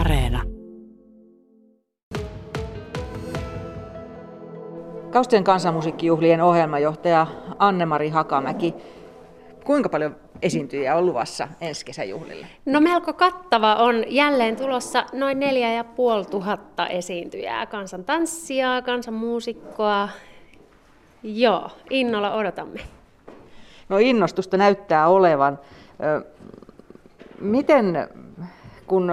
Areena. Kaustisen kansanmusiikkijuhlien ohjelmajohtaja Anne-Mari Hakamäki. Kuinka paljon esiintyjiä on luvassa ensi kesäjuhlille? No melko kattava on jälleen tulossa noin 4500 esiintyjää. Kansantanssia, kansanmuusikkoa. Joo, innolla odotamme. No innostusta näyttää olevan. Miten, kun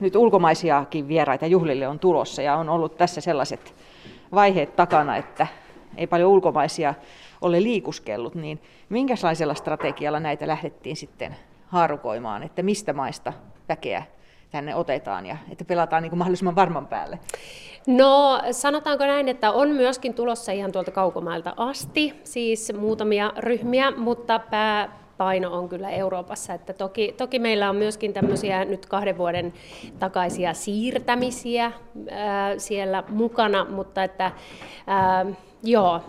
nyt ulkomaisiakin vieraita juhlille on tulossa ja on ollut tässä sellaiset vaiheet takana, että ei paljon ulkomaisia ole liikuskellut, niin minkälaisella strategialla näitä lähdettiin sitten haarukoimaan, että mistä maista väkeä tänne otetaan ja että pelataan niin kuin mahdollisimman varman päälle? No sanotaanko näin, että on myöskin tulossa ihan tuolta kaukomailta asti, siis muutamia ryhmiä, mutta paino on kyllä Euroopassa, että toki meillä on myöskin tämmöisiä nyt 2 vuoden takaisia siirtämisiä siellä mukana, mutta että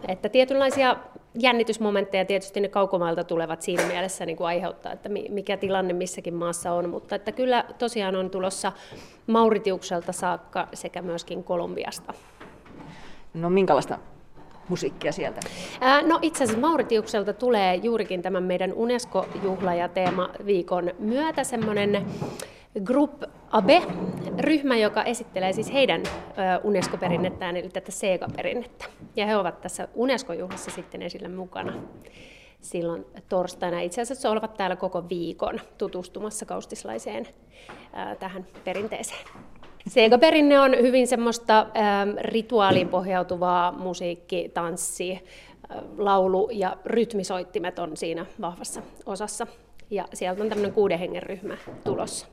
että tietynlaisia jännitysmomentteja tietysti ne kaukomailta tulevat siinä mielessä niin kuin aiheuttaa, että mikä tilanne missäkin maassa on, mutta että kyllä tosiaan on tulossa Mauritiukselta saakka sekä myöskin Kolumbiasta. No minkälaista musiikkia sieltä? No itse asiassa Mauritiukselta tulee juurikin tämän meidän UNESCO-juhla- ja teemaviikon myötä semmoinen Grupp Abe -ryhmä, joka esittelee siis heidän UNESCO-perinnettään, eli tätä SEGA-perinnettä. Ja he ovat tässä UNESCO-juhlassa sitten esillä mukana silloin torstaina. Itse asiassa ovat täällä koko viikon tutustumassa kaustislaiseen tähän perinteeseen. SEGA-perinne on hyvin semmoista rituaaliin pohjautuvaa musiikki, tanssi, laulu ja rytmisoittimet on siinä vahvassa osassa. Ja sieltä on tämmöinen 6 hengen ryhmä tulossa.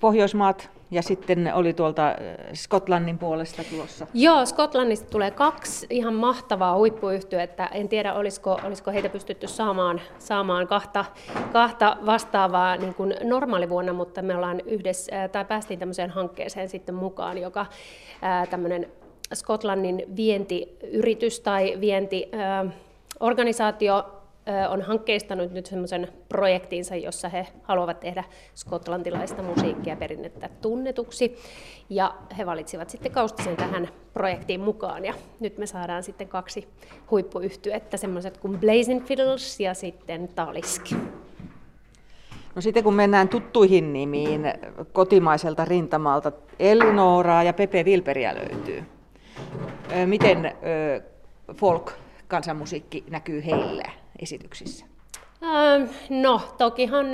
Pohjoismaat ja sitten oli tuolta Skotlannin puolesta tulossa. Joo, Skotlannista tulee 2 ihan mahtavaa huippuyhtyettä. En tiedä, olisiko heitä pystytty saamaan kahta vastaavaa niin kuin normaalivuonna, mutta me ollaan yhdessä, tai päästiin tämmöiseen hankkeeseen sitten mukaan, joka tämmöinen Skotlannin vientiyritys tai vientiorganisaatio on hankkeistanut nyt semmoisen projektinsa, jossa he haluavat tehdä skotlantilaista musiikkia perinnettä tunnetuksi. Ja he valitsivat sitten Kaustisen tähän projektiin mukaan. Ja nyt me saadaan sitten 2 huippuyhtyettä, semmoiset kuin Blazin' Fiddles ja sitten Talisk. No sitten kun mennään tuttuihin nimiin, kotimaiselta rintamalta Elli Nooraa ja Pepe Vilperiä löytyy. Miten folk-kansanmusiikki näkyy heille esityksissä? No, tokihan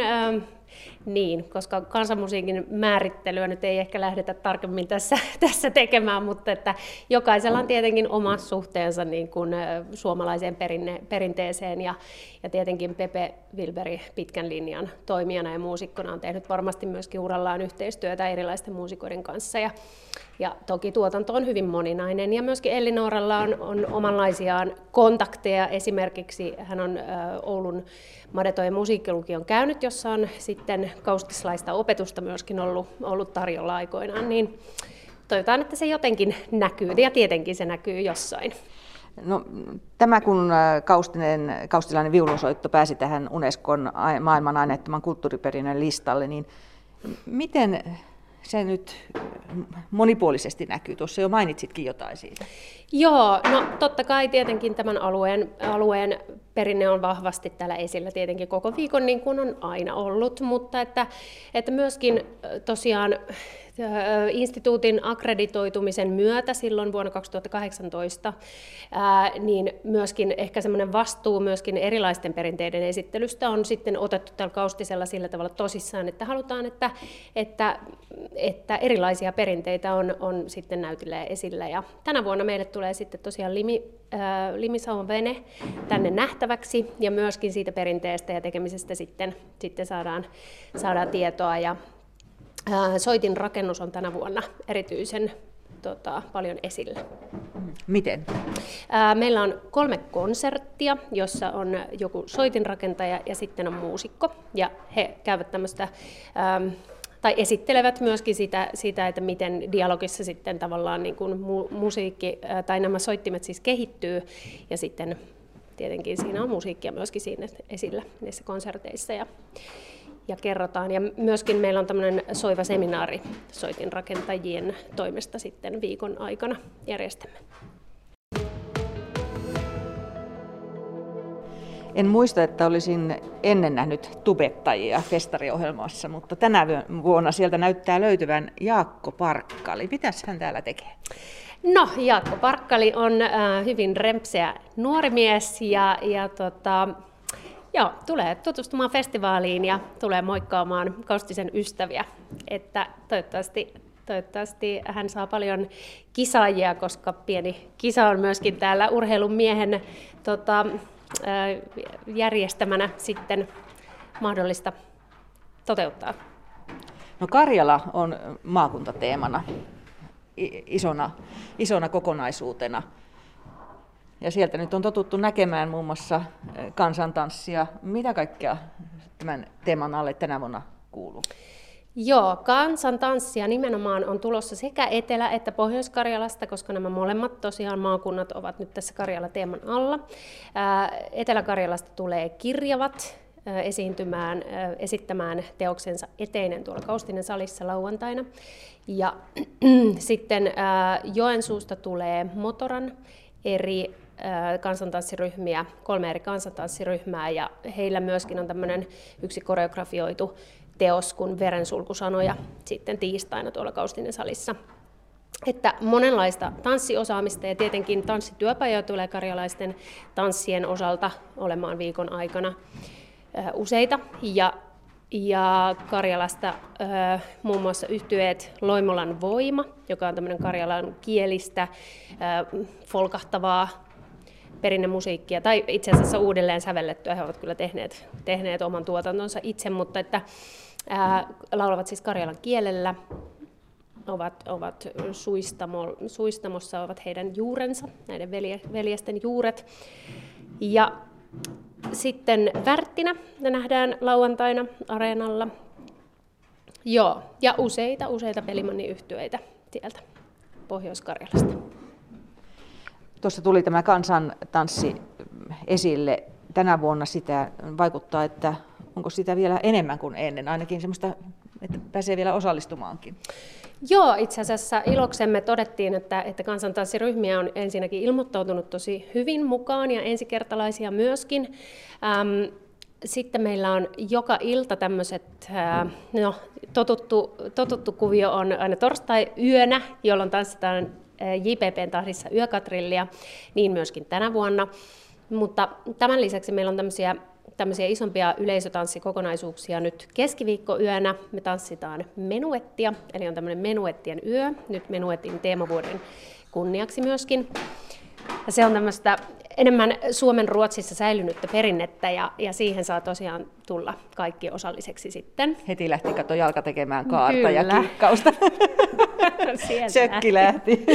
niin, koska kansanmusiikin määrittelyä nyt ei ehkä lähdetä tarkemmin tässä tekemään, mutta että jokaisella on tietenkin oma suhteensa niin kuin suomalaiseen perinteeseen ja tietenkin Pepe Vilperi pitkän linjan toimijana ja muusikkona on tehnyt varmasti myöskin urallaan yhteistyötä erilaisten muusikoiden kanssa ja toki tuotanto on hyvin moninainen ja myöskin Elli Nooralla on omanlaisiaan kontakteja. Esimerkiksi hän on Oulun Madetojen musiikkilukion käynyt, jossa on sitten kaustislaista opetusta myöskin ollut tarjolla aikoinaan, niin toivotaan, että se jotenkin näkyy, ja tietenkin se näkyy jossain. No, tämä kun kaustilainen viulunsoitto pääsi tähän Unescon maailman aineettoman kulttuuriperinnön listalle, niin miten se nyt monipuolisesti näkyy? Tuossa jo mainitsitkin jotain siitä. Joo, no totta kai tietenkin tämän alueen perinne on vahvasti täällä esillä tietenkin koko viikon, niin kuin on aina ollut, mutta että myöskin tosiaan instituutin akkreditoitumisen myötä silloin vuonna 2018, niin myöskin ehkä semmoinen vastuu myöskin erilaisten perinteiden esittelystä on sitten otettu tällä Kaustisella sillä tavalla tosissaan, että halutaan, että erilaisia perinteitä on sitten näytillä esillä. Ja tänä vuonna meille tulee sitten tosiaan Limisauvan vene tänne nähtäväksi ja myöskin siitä perinteestä ja tekemisestä sitten saadaan tietoa. Ja soitin rakennus on tänä vuonna erityisen paljon esillä. Miten? Meillä on 3 konserttia, jossa on joku soitinrakentaja ja sitten on muusikko. Ja he käyvät tämmöistä, tai esittelevät myöskin sitä, että miten dialogissa sitten tavallaan niin kuin musiikki, tai nämä soittimet siis kehittyy. Ja sitten tietenkin siinä on musiikkia myöskin siinä esillä näissä konserteissa. ja kerrotaan. Ja myöskin meillä on tämmöinen soiva seminaari soitinrakentajien toimesta sitten viikon aikana järjestämme. En muista, että olisin ennen nähnyt tubettajia festariohjelmassa, mutta tänä vuonna sieltä näyttää löytyvän Jaakko Parkkali. Mitäs hän täällä tekee? No, Jaakko Parkkali on hyvin rempseä nuori mies ja tulee tutustumaan festivaaliin ja tulee moikkaamaan Kaustisen ystäviä. Että toivottavasti hän saa paljon kisaajia, koska pieni kisa on myöskin täällä urheilumiehen järjestämänä sitten mahdollista toteuttaa. No, Karjala on maakuntateemana isona kokonaisuutena. Ja sieltä nyt on totuttu näkemään muun muassa kansantanssia. Mitä kaikkea tämän teeman alle tänä vuonna kuuluu? Joo, kansantanssia nimenomaan on tulossa sekä Etelä- että Pohjois-Karjalasta, koska nämä molemmat tosiaan maakunnat ovat nyt tässä Karjala-teeman alla. Etelä-Karjalasta tulee Kirjavat esiintymään, esittämään teoksensa Eteinen tuolla Kaustinen salissa lauantaina. Ja sitten Joensuusta tulee Motoran eri kansantanssiryhmiä, 3 eri kansantanssiryhmää, ja heillä myöskin on tämmöinen yksi koreografioitu teos kuin Verensulkusanoja sitten tiistaina tuolla Kaustinen salissa. Että monenlaista tanssiosaamista ja tietenkin tanssityöpajoja tulee karjalaisten tanssien osalta olemaan viikon aikana useita. Ja Karjalasta muun muassa yhtyeet Loimolan Voima, joka on tämmöinen karjalan kielistä folkahtavaa perinnemusiikkia, tai itse asiassa uudelleen sävellettyä, he ovat kyllä tehneet oman tuotantonsa itse, mutta että laulavat siis karjalan kielellä, ovat suistamossa, ovat heidän juurensa, näiden veljesten juuret. Ja sitten Värttinä me nähdään lauantaina areenalla. Joo, ja useita pelimanni-yhtyeitä sieltä Pohjois-Karjalasta. Tuossa tuli tämä kansantanssi esille tänä vuonna, sitä vaikuttaa, että onko sitä vielä enemmän kuin ennen, ainakin semmoista, että pääsee vielä osallistumaankin. Joo, itse asiassa iloksemme todettiin, että kansantanssiryhmiä on ensinnäkin ilmoittautunut tosi hyvin mukaan ja ensikertalaisia myöskin. Sitten meillä on joka ilta tämmöiset, totuttu kuvio on aina torstai-yönä, jolloin tanssitaan JPPn tahdissa yökatrillia, niin myöskin tänä vuonna. Mutta tämän lisäksi meillä on tämmöisiä isompia yleisötanssikokonaisuuksia nyt keskiviikkoyönä. Me tanssitaan menuettia, eli on tämmöinen menuettien yö, nyt menuetin teemavuoden kunniaksi myöskin. Ja se on tämmöistä enemmän Suomen-Ruotsissa säilynyttä perinnettä, ja siihen saa tosiaan tulla kaikki osalliseksi sitten. Heti lähti kato jalka tekemään kaarta. Kyllä. Ja kikkausta. Sökki lähti.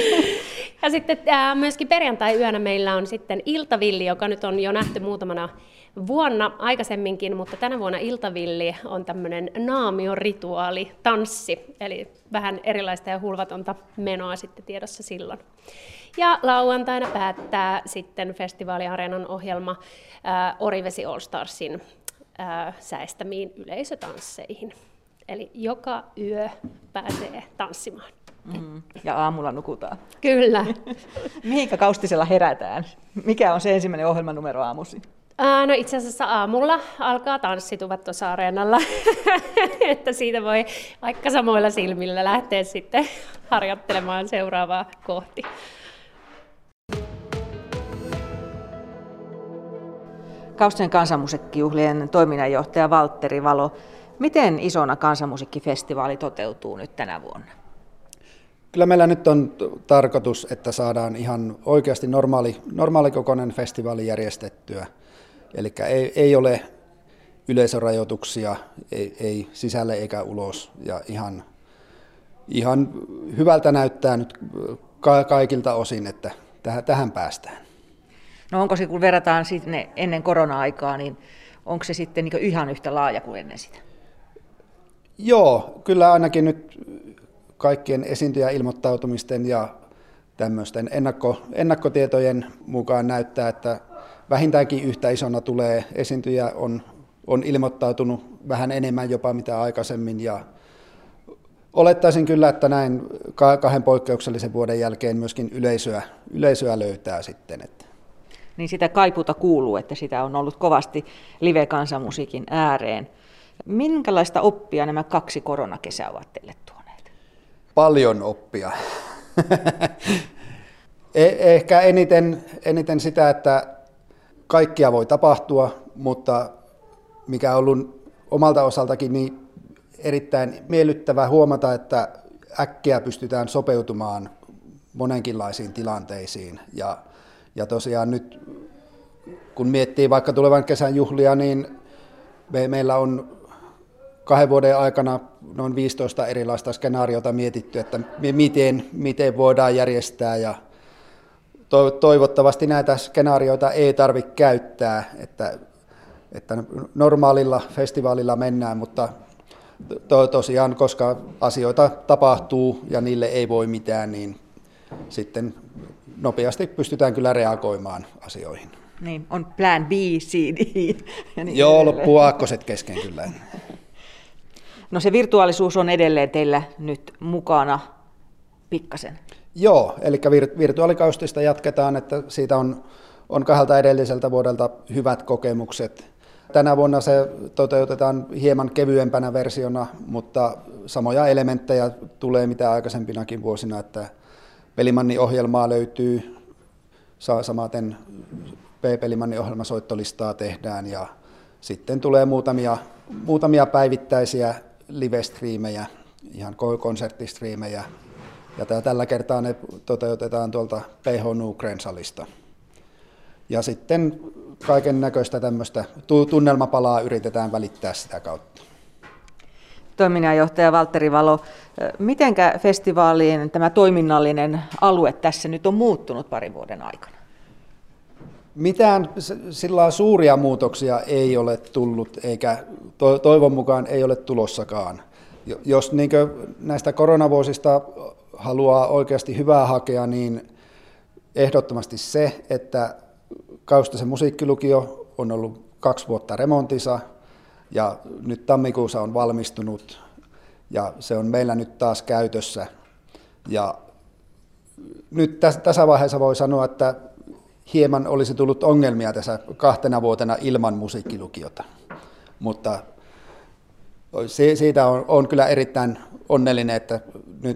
Ja sitten myöskin perjantai-yönä meillä on sitten Iltavilli, joka nyt on jo nähty muutamana vuonna aikaisemminkin, mutta tänä vuonna Iltavilli on tämmöinen naamiorituaali, tanssi, eli vähän erilaista ja hulvatonta menoa sitten tiedossa silloin. Ja lauantaina päättää sitten festivaaliareenan ohjelma Orivesi all-starsin säestämiin yleisötansseihin. Eli joka yö pääsee tanssimaan. Ja aamulla nukutaan. Kyllä. Mihinkä Kaustisella herätään? Mikä on se ensimmäinen ohjelmanumero aamusi? No, itse asiassa aamulla alkaa tanssituvat tuossa areenalla, että siitä voi vaikka samoilla silmillä lähteä sitten harjoittelemaan seuraavaa kohti. Kaustisen kansanmusiikkijuhlien toiminnanjohtaja Valtteri Valo, miten isona kansanmusiikkifestivaali toteutuu nyt tänä vuonna? Kyllä meillä nyt on tarkoitus, että saadaan ihan oikeasti normaalikokoinen festivaali järjestettyä. Eli ei ole yleisörajoituksia, ei sisälle eikä ulos. Ja ihan hyvältä näyttää nyt kaikilta osin, että tähän päästään. No, onko se, kun verrataan sinne ennen korona-aikaa, niin onko se sitten niin ihan yhtä laaja kuin ennen sitä? Joo, kyllä ainakin nyt kaikkien esiintyjäilmoittautumisten ja tämmöisten ennakkotietojen mukaan näyttää, että vähintäänkin yhtä isona tulee. Esiintyjä on on ilmoittautunut vähän enemmän jopa mitä aikaisemmin ja olettaisin kyllä, että näin kahden poikkeuksellisen vuoden jälkeen myöskin yleisöä löytää sitten. Niin sitä kaipuuta kuuluu, että sitä on ollut kovasti live-kansanmusiikin ääreen. Minkälaista oppia nämä kaksi koronakesää ovat teille tuoneet? Paljon oppia. Ehkä eniten sitä, että kaikkia voi tapahtua, mutta mikä on ollut omalta osaltakin niin erittäin miellyttävää huomata, että äkkiä pystytään sopeutumaan monenkinlaisiin tilanteisiin. Ja tosiaan nyt, kun miettii vaikka tulevan kesän juhlia, niin meillä on 2 vuoden aikana noin 15 erilaista skenaariota mietitty, että miten voidaan järjestää. Ja toivottavasti näitä skenaarioita ei tarvitse käyttää, että normaalilla festivaalilla mennään, mutta tosiaan, koska asioita tapahtuu ja niille ei voi mitään, niin sitten nopeasti pystytään kyllä reagoimaan asioihin. Niin, on plan B, C, D. Niin joo, loppuu aakkoset kesken kyllä. No se virtuaalisuus on edelleen teillä nyt mukana pikkasen. Joo, eli virtuaalikaustista jatketaan, että siitä on 2 edelliseltä vuodelta hyvät kokemukset. Tänä vuonna se toteutetaan hieman kevyempänä versiona, mutta samoja elementtejä tulee mitä aikaisempinakin vuosina, että Pelimannin ohjelmaa löytyy, samaten Pelimannin ohjelmasoittolistaa tehdään ja sitten tulee muutamia päivittäisiä live-striimejä, ihan konserttistriimejä. Ja tällä kertaa ne toteutetaan tuolta PH Nuukren salista. Ja sitten kaiken näköistä tämmöistä tunnelmapalaa yritetään välittää sitä kautta. Toiminnanjohtaja Valtteri Valo, mitenkä festivaalien tämä toiminnallinen alue tässä nyt on muuttunut parin vuoden aikana? Mitään sillä suuria muutoksia ei ole tullut, eikä toivon mukaan ei ole tulossakaan. Jos niin näistä koronavuosista haluaa oikeasti hyvää hakea, niin ehdottomasti se, että Kaustisen musiikkilukio on ollut 2 vuotta remontissa ja nyt tammikuussa on valmistunut ja se on meillä nyt taas käytössä. Ja nyt tässä vaiheessa voi sanoa, että hieman olisi tullut ongelmia tässä 2 vuotena ilman musiikkilukiota, mutta siitä on kyllä erittäin onnellinen, että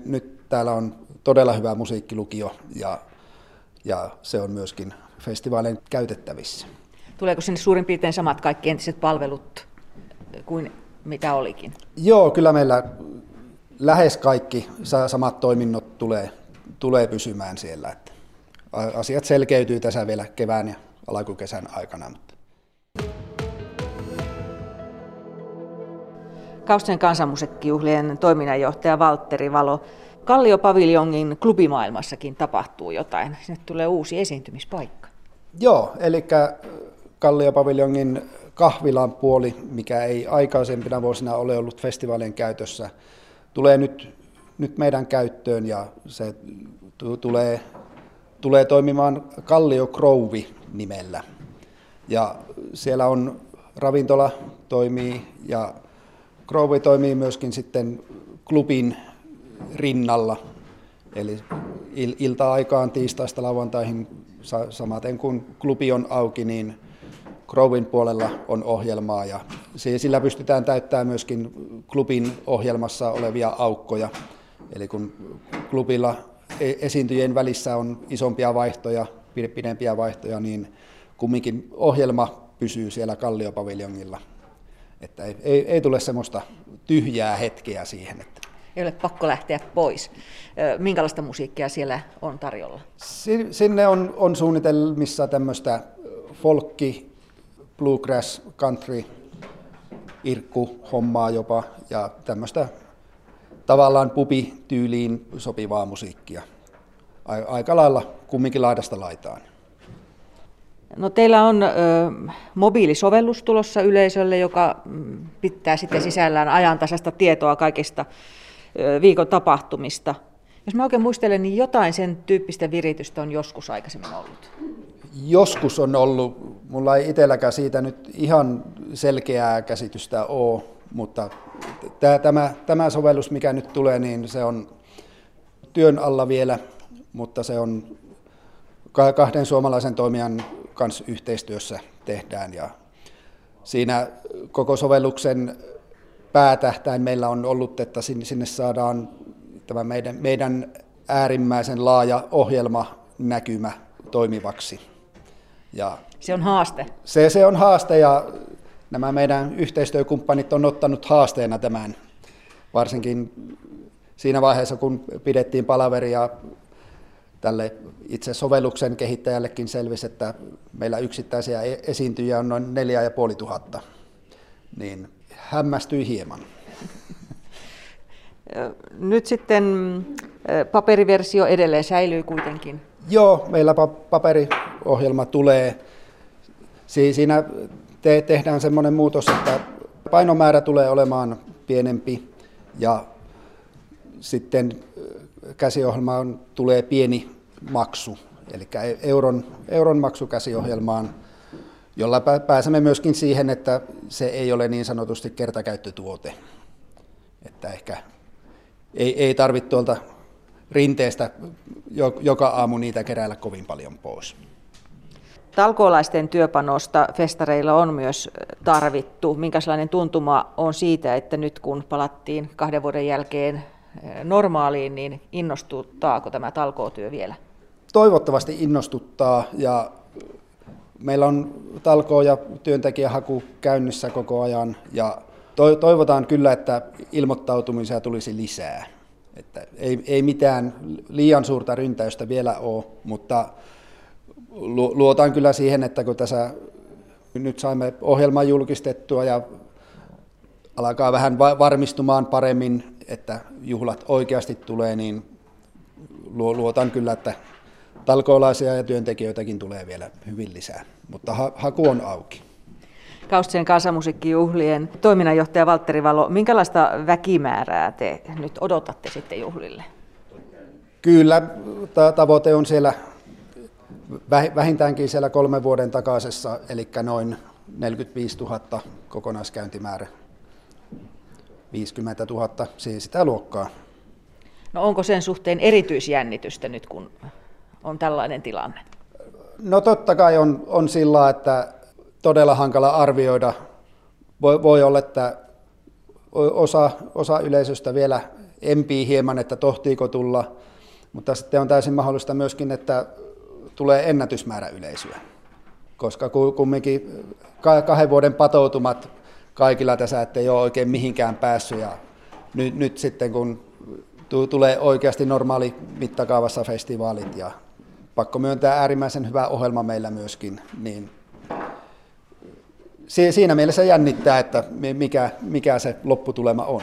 nyt täällä on todella hyvä musiikkilukio ja se on myöskin festivaalien käytettävissä. Tuleeko sinne suurin piirtein samat kaikki entiset palvelut kuin mitä olikin? Joo, kyllä meillä lähes kaikki samat toiminnot tulee pysymään siellä. Että asiat selkeytyy tässä vielä kevään ja alkukesän aikana. Kaustisen kansanmusiikkijuhlien toiminnanjohtaja Valtteri Valo. Kalliopaviljongin klubimaailmassakin tapahtuu jotain. Sinne tulee uusi esiintymispaikka. Joo, eli Kalliopaviljongin kahvilan puoli, mikä ei aikaisempina vuosina ole ollut festivaalien käytössä, tulee nyt meidän käyttöön ja se tulee toimimaan kalliokrouvi nimellä. Ja siellä on ravintola toimii ja krouvi toimii myöskin sitten klubin rinnalla, eli ilta-aikaan tiistaista lauantaihin samaten kun klubi on auki, niin krouvin puolella on ohjelmaa ja sillä pystytään täyttämään myöskin klubin ohjelmassa olevia aukkoja. Eli kun klubilla esiintyjien välissä on isompia vaihtoja, pidempiä vaihtoja, niin kumminkin ohjelma pysyy siellä Kalliopaviljongilla. Että ei tule semmoista tyhjää hetkeä siihen. Ei ole pakko lähteä pois. Minkälaista musiikkia siellä on tarjolla? Sinne on suunnitelmissa tämmöistä folkki, bluegrass, country, irkkuhommaa jopa ja tämmöistä tavallaan pubityyliin sopivaa musiikkia. Aika lailla kumminkin laidasta laitaan. No, teillä on mobiilisovellus tulossa yleisölle, joka pitää sitten sisällään ajantasaista tietoa kaikista viikon tapahtumista. Jos mä oikein muistelen, niin jotain sen tyyppistä viritystä on joskus aikaisemmin ollut. Joskus on ollut, mulla ei itselläkään siitä nyt ihan selkeää käsitystä ole, mutta tämä sovellus, mikä nyt tulee, niin se on työn alla vielä, mutta se on kahden suomalaisen toimijan kanssa yhteistyössä tehdään. Ja siinä koko sovelluksen päätähtäin meillä on ollut, että sinne saadaan tämä meidän äärimmäisen laaja ohjelmanäkymä toimivaksi. Ja se on haaste. Se on haaste, ja nämä meidän yhteistyökumppanit on ottanut haasteena tämän, varsinkin siinä vaiheessa, kun pidettiin palaveria. Tälle itse sovelluksen kehittäjällekin selvisi, että meillä yksittäisiä esiintyjiä on noin 4500, niin hämmästyi hieman. Nyt sitten paperiversio edelleen säilyy kuitenkin. Joo, meillä paperiohjelma tulee. Siinä tehdään semmoinen muutos, että painomäärä tulee olemaan pienempi ja sitten käsiohjelmaan tulee pieni maksu, eli euron maksu käsiohjelmaan, jolla pääsemme myöskin siihen, että se ei ole niin sanotusti kertakäyttötuote. Että ehkä ei tarvitse tuolta rinteestä joka aamu niitä keräillä kovin paljon pois. Talkoolaisten työpanosta festareilla on myös tarvittu. Minkälainen tuntuma on siitä, että nyt kun palattiin 2 vuoden jälkeen normaaliin, niin innostuttaako tämä talkootyö vielä? Toivottavasti innostuttaa, ja meillä on talkoo- ja työntekijähaku käynnissä koko ajan, ja toivotaan kyllä, että ilmoittautumisia tulisi lisää. Että ei mitään liian suurta ryntäystä vielä ole, mutta luotaan kyllä siihen, että kun tässä nyt saimme ohjelman julkistettua ja alkaa vähän varmistumaan paremmin, että juhlat oikeasti tulee, niin luotan kyllä, että talkoolaisia ja työntekijöitäkin tulee vielä hyvin lisää, mutta haku on auki. Kaustisen kansanmusiikkijuhlien toiminnanjohtaja Valtteri Valo, minkälaista väkimäärää te nyt odotatte sitten juhlille? Kyllä, tavoite on siellä vähintäänkin siellä 3 vuoden takaisessa, eli noin 45 000 kokonaiskäyntimäärä. 50 000, siis sitä luokkaa. No onko sen suhteen erityisjännitystä nyt, kun on tällainen tilanne? No totta kai on sillä, että todella hankala arvioida. Voi olla, että osa yleisöstä vielä empii hieman, että tohtiiko tulla, mutta sitten on täysin mahdollista myöskin, että tulee ennätysmäärä yleisöä, koska kumminkin 2 vuoden patoutumat kaikilla tässä, ettei ole oikein mihinkään päässyt, ja nyt sitten kun tulee oikeasti normaali mittakaavassa festivaalit ja pakko myöntää äärimmäisen hyvä ohjelma meillä myöskin, niin siinä mielessä jännittää, että mikä se lopputulema on.